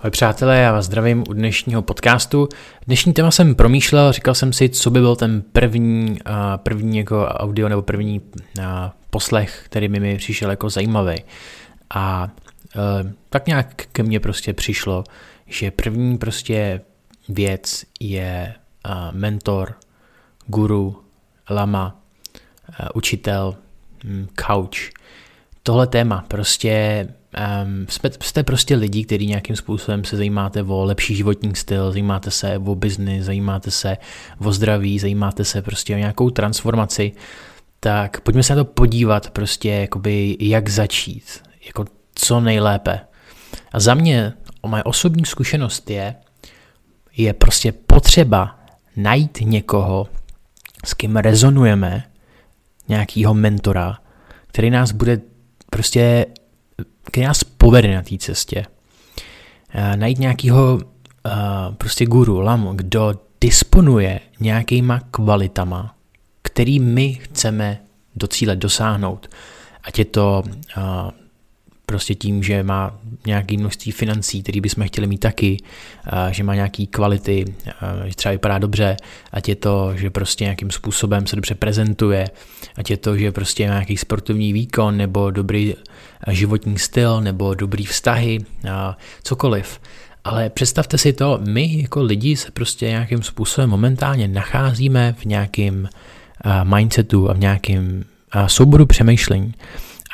Ahoj přátelé, já vás zdravím u dnešního podcastu. Dnešní téma jsem promýšlel, říkal jsem si, co by byl ten první jako audio nebo první poslech, který mi přišel jako zajímavý. A tak nějak ke mně prostě přišlo, že první prostě věc je mentor, guru, lama, učitel, coach. Tohle téma prostě... Jste prostě lidi, kteří nějakým způsobem se zajímáte o lepší životní styl, zajímáte se o biznis, zajímáte se o zdraví, zajímáte se prostě o nějakou transformaci, tak pojďme se na to podívat prostě jakoby jak začít, jako co nejlépe. A za mě, moje osobní zkušenost je prostě potřeba najít někoho, s kým rezonujeme, nějakýho mentora, který nás bude prostě který nás povede na té cestě. Najít nějakého prostě guru, lamu, kdo disponuje nějakýma kvalitama, který my chceme do cíle dosáhnout. Ať je to prostě tím, že má nějaké množství financí, který bychom chtěli mít taky, že má nějaké kvality, že třeba vypadá dobře, ať je to, že prostě nějakým způsobem se dobře prezentuje, ať je to, že prostě má nějaký sportovní výkon, nebo dobrý životní styl, nebo dobrý vztahy, cokoliv. Ale představte si to, my jako lidi se prostě nějakým způsobem momentálně nacházíme v nějakém mindsetu a v nějakém souboru přemýšlení.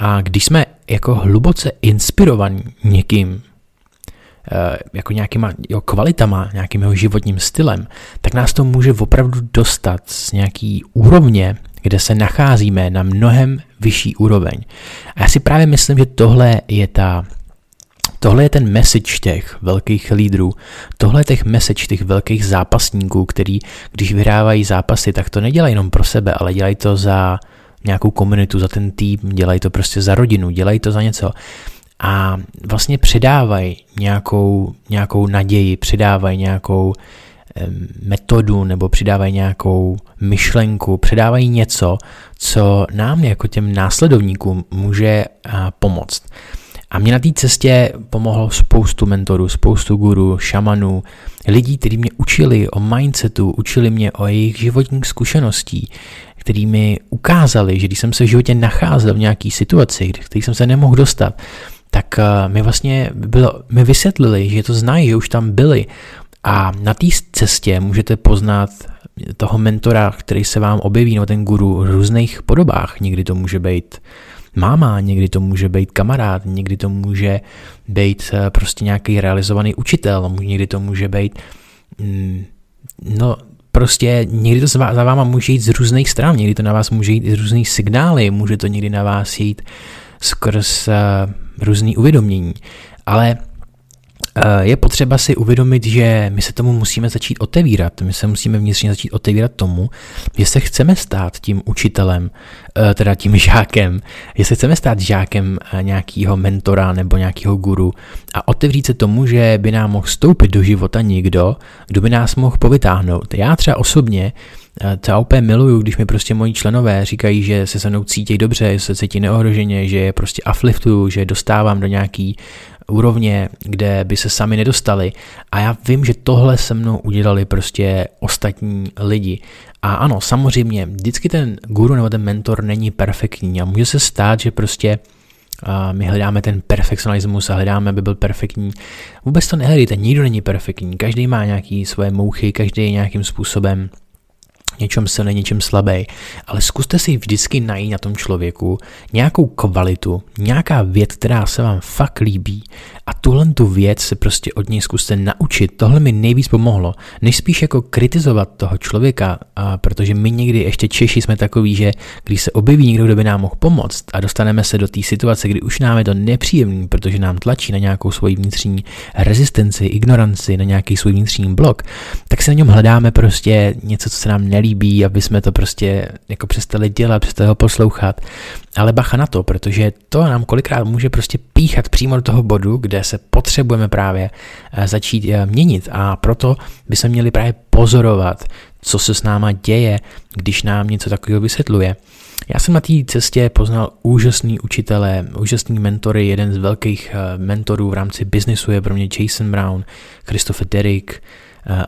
A když jsme jako hluboce inspirovaní někým, jako nějakýma jeho kvalitama, nějakým jeho životním stylem, tak nás to může opravdu dostat z nějaký úrovně, kde se nacházíme na mnohem vyšší úroveň. A já si právě myslím, že tohle je ten message těch velkých lídrů, tohle je těch message těch velkých zápasníků, který, když vyhrávají zápasy, tak to nedělají jenom pro sebe, ale dělají to za nějakou komunitu, za ten tým, dělají to prostě za rodinu, dělají to za něco a vlastně předávají nějakou naději, předávají nějakou metodu nebo předávají nějakou myšlenku, předávají něco, co nám jako těm následovníkům může pomoct. A mě na té cestě pomohlo spoustu mentorů, spoustu gurů, šamanů, lidí, kteří mě učili o mindsetu, učili mě o jejich životních zkušeností, kteří mi ukázali, že když jsem se v životě nacházel v nějaké situaci, který jsem se nemohl dostat, tak mi vlastně mi vysvětlili, že to znají, že už tam byli. A na té cestě můžete poznat toho mentora, který se vám objeví, nebo ten guru v různých podobách. Někdy to může být máma, někdy to může být kamarád, někdy to může být prostě nějaký realizovaný učitel, někdy to může být, prostě někdy to za váma může jít z různých stran, někdy to na vás může jít z různých signály, může to někdy na vás jít skrz různý uvědomění, ale je potřeba si uvědomit, že my se tomu musíme začít otevírat. My se musíme vnitřně začít otevírat tomu, že se chceme stát tím učitelem, teda tím žákem, že se chceme stát žákem nějakého mentora nebo nějakého guru a otevřít se tomu, že by nám mohl vstoupit do života někdo, kdo by nás mohl povytáhnout. Já třeba osobně to úplně miluju, když mi prostě moji členové říkají, že se mnou cítí dobře, že se cítí neohroženě, že je prostě upliftuju, že dostávám do nějaký úrovně, kde by se sami nedostali. A já vím, že tohle se mnou udělali prostě ostatní lidi. A ano, samozřejmě, vždycky ten guru nebo ten mentor není perfektní a může se stát, že prostě my hledáme ten perfekcionalismus a hledáme, aby byl perfektní. Vůbec to nehledejte, nikdo není perfektní. Každý má nějaký svoje mouchy, každý je nějakým způsobem něčem silný, něčem slabý, ale zkuste si vždycky najít na tom člověku nějakou kvalitu, nějaká věc, která se vám fakt líbí a tuhle tu věc se prostě od něj zkuste naučit. Tohle mi nejvíc pomohlo, než spíš jako kritizovat toho člověka, protože my někdy ještě Češi jsme takoví, že když se objeví někdo, kdo by nám mohl pomoct a dostaneme se do té situace, kdy už nám je to nepříjemný, protože nám tlačí na nějakou svoji vnitřní rezistenci, ignoranci, na nějaký svůj vnitřní blok, tak se na něm hledáme prostě něco, co se nám nelíbí, aby jsme to prostě jako přestali dělat, přestali ho poslouchat. Ale bacha na to, protože to nám kolikrát může prostě píchat přímo do toho bodu, kde se potřebujeme právě začít měnit. A proto bychom měli právě pozorovat co se s náma děje, když nám něco takového vysvětluje. Já jsem na té cestě poznal úžasný učitele, úžasný mentory. Jeden z velkých mentorů v rámci biznesu je pro mě Jason Brown, Christopher Derick,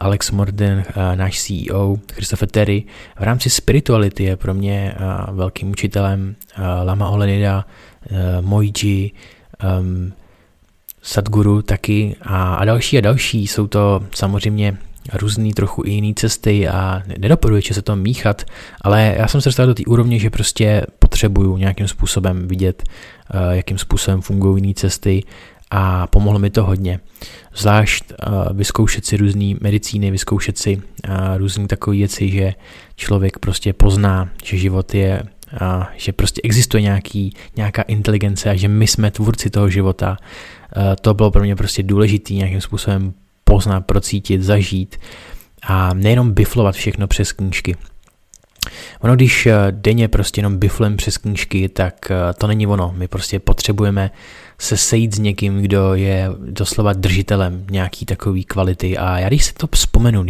Alex Morden, náš CEO, Christopher Terry. V rámci spirituality je pro mě velkým učitelem Lama Olenida, Moji, Sadguru taky a další. Jsou to samozřejmě různý, trochu i jiný cesty a nedoporučuje se to míchat, ale já jsem se dostal do té úrovně, že prostě potřebuju nějakým způsobem vidět, jakým způsobem fungují jiné cesty a pomohlo mi to hodně. Zvlášť vyzkoušet si různý medicíny, vyzkoušet si různý takové věci, že člověk prostě pozná, že život je, že prostě existuje nějaká inteligence a že my jsme tvůrci toho života. To bylo pro mě prostě důležité nějakým způsobem poznat, procítit, zažít a nejenom biflovat všechno přes knížky. Ono, když denně prostě jenom biflem přes knížky, tak to není ono. My prostě potřebujeme se sejít s někým, kdo je doslova držitelem nějaký takový kvality. A já když se to vzpomenu,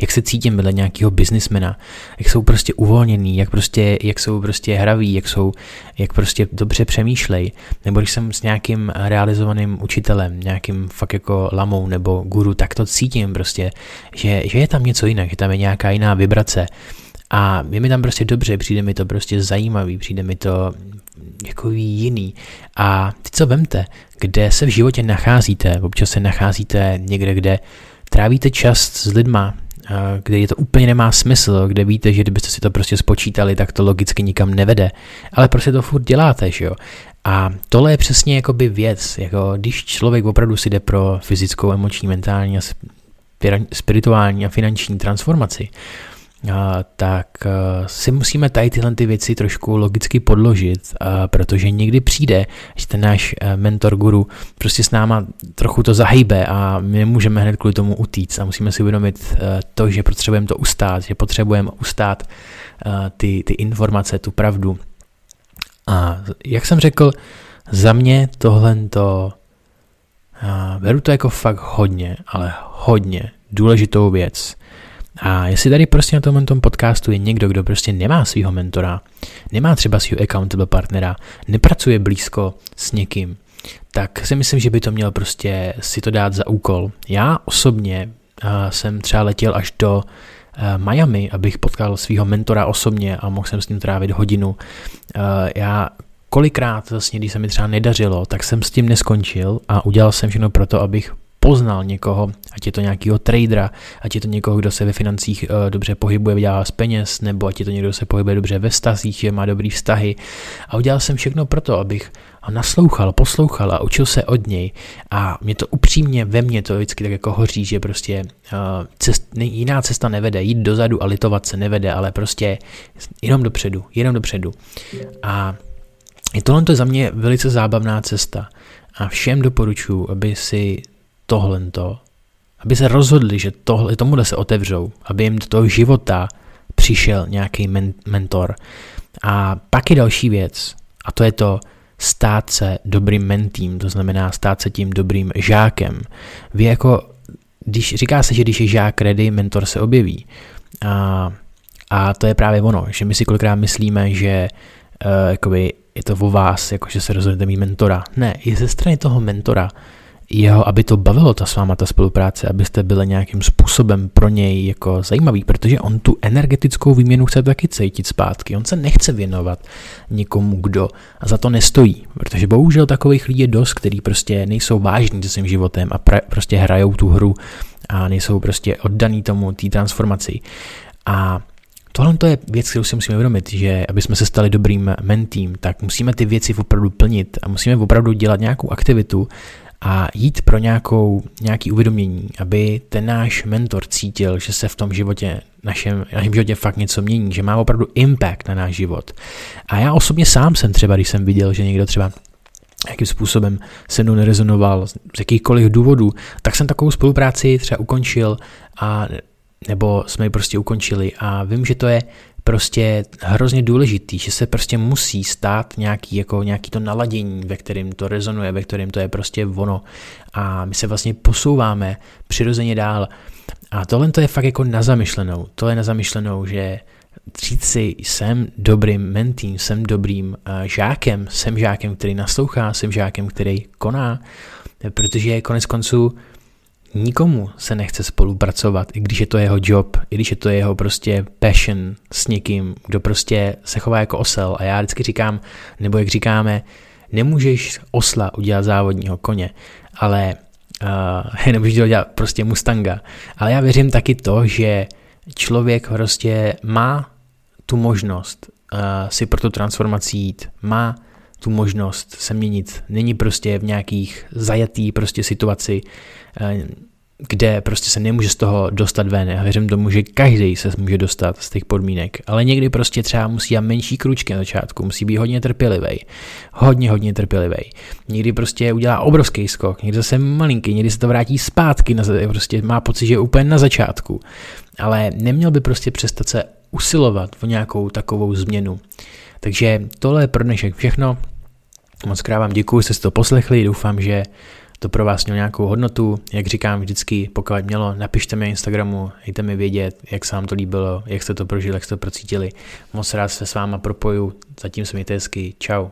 jak se cítím vedle nějakého biznismena, jak jsou prostě uvolněný, jak jsou prostě hraví, jak prostě dobře přemýšlej, nebo když jsem s nějakým realizovaným učitelem, nějakým fakt jako lamou nebo guru, tak to cítím prostě, že je tam něco jinak, že tam je nějaká jiná vibrace. A je mi tam prostě dobře, přijde mi to prostě zajímavý, přijde mi to jako jiný. A teď co vemte, kde se v životě nacházíte, občas se nacházíte někde, kde trávíte čas s lidma, kde je to úplně nemá smysl, kde víte, že kdybyste si to prostě spočítali, tak to logicky nikam nevede, ale prostě to furt děláte, že jo. A tohle je přesně jakoby věc, jako když člověk opravdu si jde pro fyzickou, emoční, mentální a spirituální a finanční transformaci, tak si musíme tady tyhle ty věci trošku logicky podložit, protože někdy přijde, že ten náš mentor guru prostě s náma trochu to zahýbe a my můžeme hned kvůli tomu utíct a musíme si uvědomit to, že potřebujeme to ustát, ty informace, tu pravdu. A jak jsem řekl, za mě tohleto beru to jako fakt hodně, ale hodně důležitou věc. A jestli tady prostě na tomto podcastu je někdo, kdo prostě nemá svého mentora, nemá třeba svého accountable partnera, nepracuje blízko s někým, tak si myslím, že by to měl prostě si to dát za úkol. Já osobně jsem třeba letěl až do Miami, abych potkal svého mentora osobně a mohl jsem s ním trávit hodinu. Já kolikrát vlastně, když se mi třeba nedařilo, tak jsem s tím neskončil a udělal jsem všechno proto, abych poznal někoho, ať je to nějakýho tradera, ať je to někoho, kdo se ve financích dobře pohybuje, vydělává z peněz, nebo ať je to někdo, kdo se pohybuje dobře ve vztazích, že má dobrý vztahy. A udělal jsem všechno proto, abych ho naslouchal, poslouchal a učil se od něj. A mě to upřímně ve mně to vždycky tak jako hoří, že prostě jiná cesta nevede, jít dozadu a litovat se nevede, ale prostě jenom dopředu. A tohle je za mě velice zábavná cesta. A všem doporučuji, aby si tohleto, aby se rozhodli, že tomuhle se otevřou, aby jim do toho života přišel nějaký mentor. A pak je další věc, a to je to stát se dobrým mentým, to znamená stát se tím dobrým žákem. Vy jako, když říká se, že když je žák ready, mentor se objeví. A to je právě ono, že my si kolikrát myslíme, že jakoby je to o vás, jako že se rozhodnete mít mentora. Ne, je ze strany toho mentora, jeho, aby to bavilo ta s váma ta spolupráce, abyste byli nějakým způsobem pro něj jako zajímavý, protože on tu energetickou výměnu chce taky cítit zpátky. On se nechce věnovat někomu, kdo za to nestojí, protože bohužel takových lidí je dost, který prostě nejsou vážní se svým životem a prostě hrajou tu hru a nejsou prostě oddaný tomu, té transformaci. A tohle to je věc, kterou si musíme uvědomit, že aby jsme se stali dobrým mentým, tak musíme ty věci opravdu plnit a musíme opravdu dělat nějakou aktivitu, a jít pro nějaké uvědomění, aby ten náš mentor cítil, že se v tom životě, našem životě fakt něco mění, že má opravdu impact na náš život. A já osobně sám jsem třeba, když jsem viděl, že někdo třeba jakým způsobem se mnou nerezonoval z jakýchkoliv důvodů, tak jsem takovou spolupráci třeba ukončil nebo jsme ji prostě ukončili a vím, že to je prostě hrozně důležitý, že se prostě musí stát nějaký to naladění, ve kterém to rezonuje, ve kterém to je prostě ono. A my se vlastně posouváme přirozeně dál. A tohle to je fakt jako na zamyšlenou. Tohle je na zamyšlenou, že říct si, jsem dobrým mentým, jsem dobrým žákem, jsem žákem, který naslouchá, jsem žákem, který koná, protože konec konců nikomu se nechce spolupracovat, i když je to jeho job, i když je to jeho prostě passion s někým, kdo prostě se chová jako osel. A já vždycky říkám, nebo jak říkáme, nemůžeš z osla udělat závodního koně, ale nemůžeš udělat prostě mustanga. Ale já věřím taky to, že člověk prostě má tu možnost si pro tu transformaci jít, má tu možnost se měnit. Není prostě v nějakých zajatý prostě situaci, kde prostě se nemůže z toho dostat ven. Já věřím tomu, že každý se může dostat z těch podmínek, ale někdy prostě třeba musí dělat menší kručky na začátku, musí být hodně trpělivý, hodně trpělivý. Někdy prostě udělá obrovský skok, někdy zase malinký, někdy se to vrátí zpátky, prostě má pocit, že je úplně na začátku, ale neměl by prostě přestat se usilovat o nějakou takovou změnu. Takže tohle je pro dnešek všechno. Moc krát vám děkuju, že jste to poslechli, doufám, že to pro vás mělo nějakou hodnotu. Jak říkám vždycky, pokud mělo, napište mi na Instagramu, dejte mi vědět, jak se vám to líbilo, jak jste to prožili, jak jste to procítili. Moc rád se s váma propoju, zatím se mějte hezky, čau.